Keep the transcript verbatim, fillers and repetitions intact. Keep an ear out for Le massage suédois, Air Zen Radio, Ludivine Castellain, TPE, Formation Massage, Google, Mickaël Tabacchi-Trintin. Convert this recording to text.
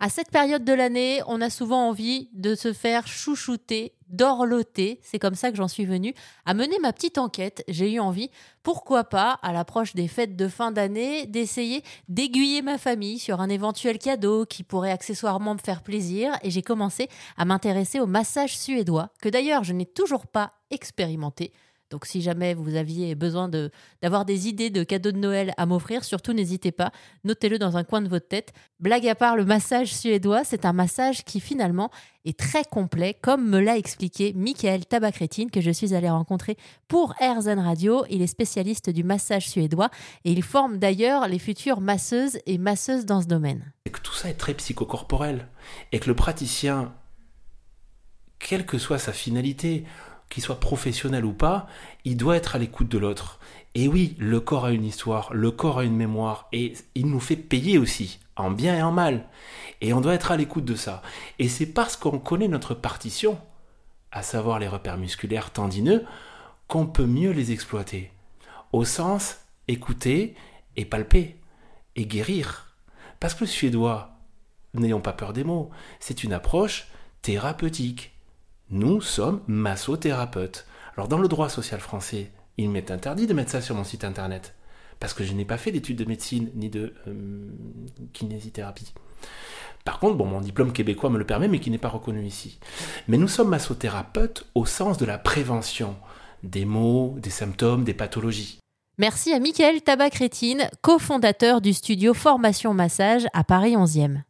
À cette période de l'année, on a souvent envie de se faire chouchouter, d'orloter. C'est comme ça que j'en suis venue à mener ma petite enquête. J'ai eu envie, pourquoi pas, à l'approche des fêtes de fin d'année, d'essayer d'aiguiller ma famille sur un éventuel cadeau qui pourrait accessoirement me faire plaisir. Et j'ai commencé à m'intéresser au massage suédois, que d'ailleurs je n'ai toujours pas expérimenté. Donc si jamais vous aviez besoin de, d'avoir des idées de cadeaux de Noël à m'offrir, surtout n'hésitez pas, notez-le dans un coin de votre tête. Blague à part, le massage suédois, c'est un massage qui finalement est très complet, comme me l'a expliqué Mickaël Tabacchi-Trintin, que je suis allée rencontrer pour Air Zen Radio. Il est spécialiste du massage suédois et il forme d'ailleurs les futures masseuses et masseuses dans ce domaine. Et que tout ça est très psychocorporel et que le praticien, quelle que soit sa finalité, qu'il soit professionnel ou pas, il doit être à l'écoute de l'autre. Et oui, le corps a une histoire, le corps a une mémoire, et il nous fait payer aussi, en bien et en mal. Et on doit être à l'écoute de ça. Et c'est parce qu'on connaît notre partition, à savoir les repères musculaires tendineux, qu'on peut mieux les exploiter. Au sens, écouter et palper, et guérir. Parce que le suédois, n'ayons pas peur des mots, c'est une approche thérapeutique. Nous sommes massothérapeutes. Alors dans le droit social français, il m'est interdit de mettre ça sur mon site internet parce que je n'ai pas fait d'études de médecine ni de euh, kinésithérapie. Par contre, bon, mon diplôme québécois me le permet mais qui n'est pas reconnu ici. Mais nous sommes massothérapeutes au sens de la prévention des maux, des symptômes, des pathologies. Merci à Mickaël Tabacchi-Trintin, cofondateur du studio Formation Massage à Paris onzième.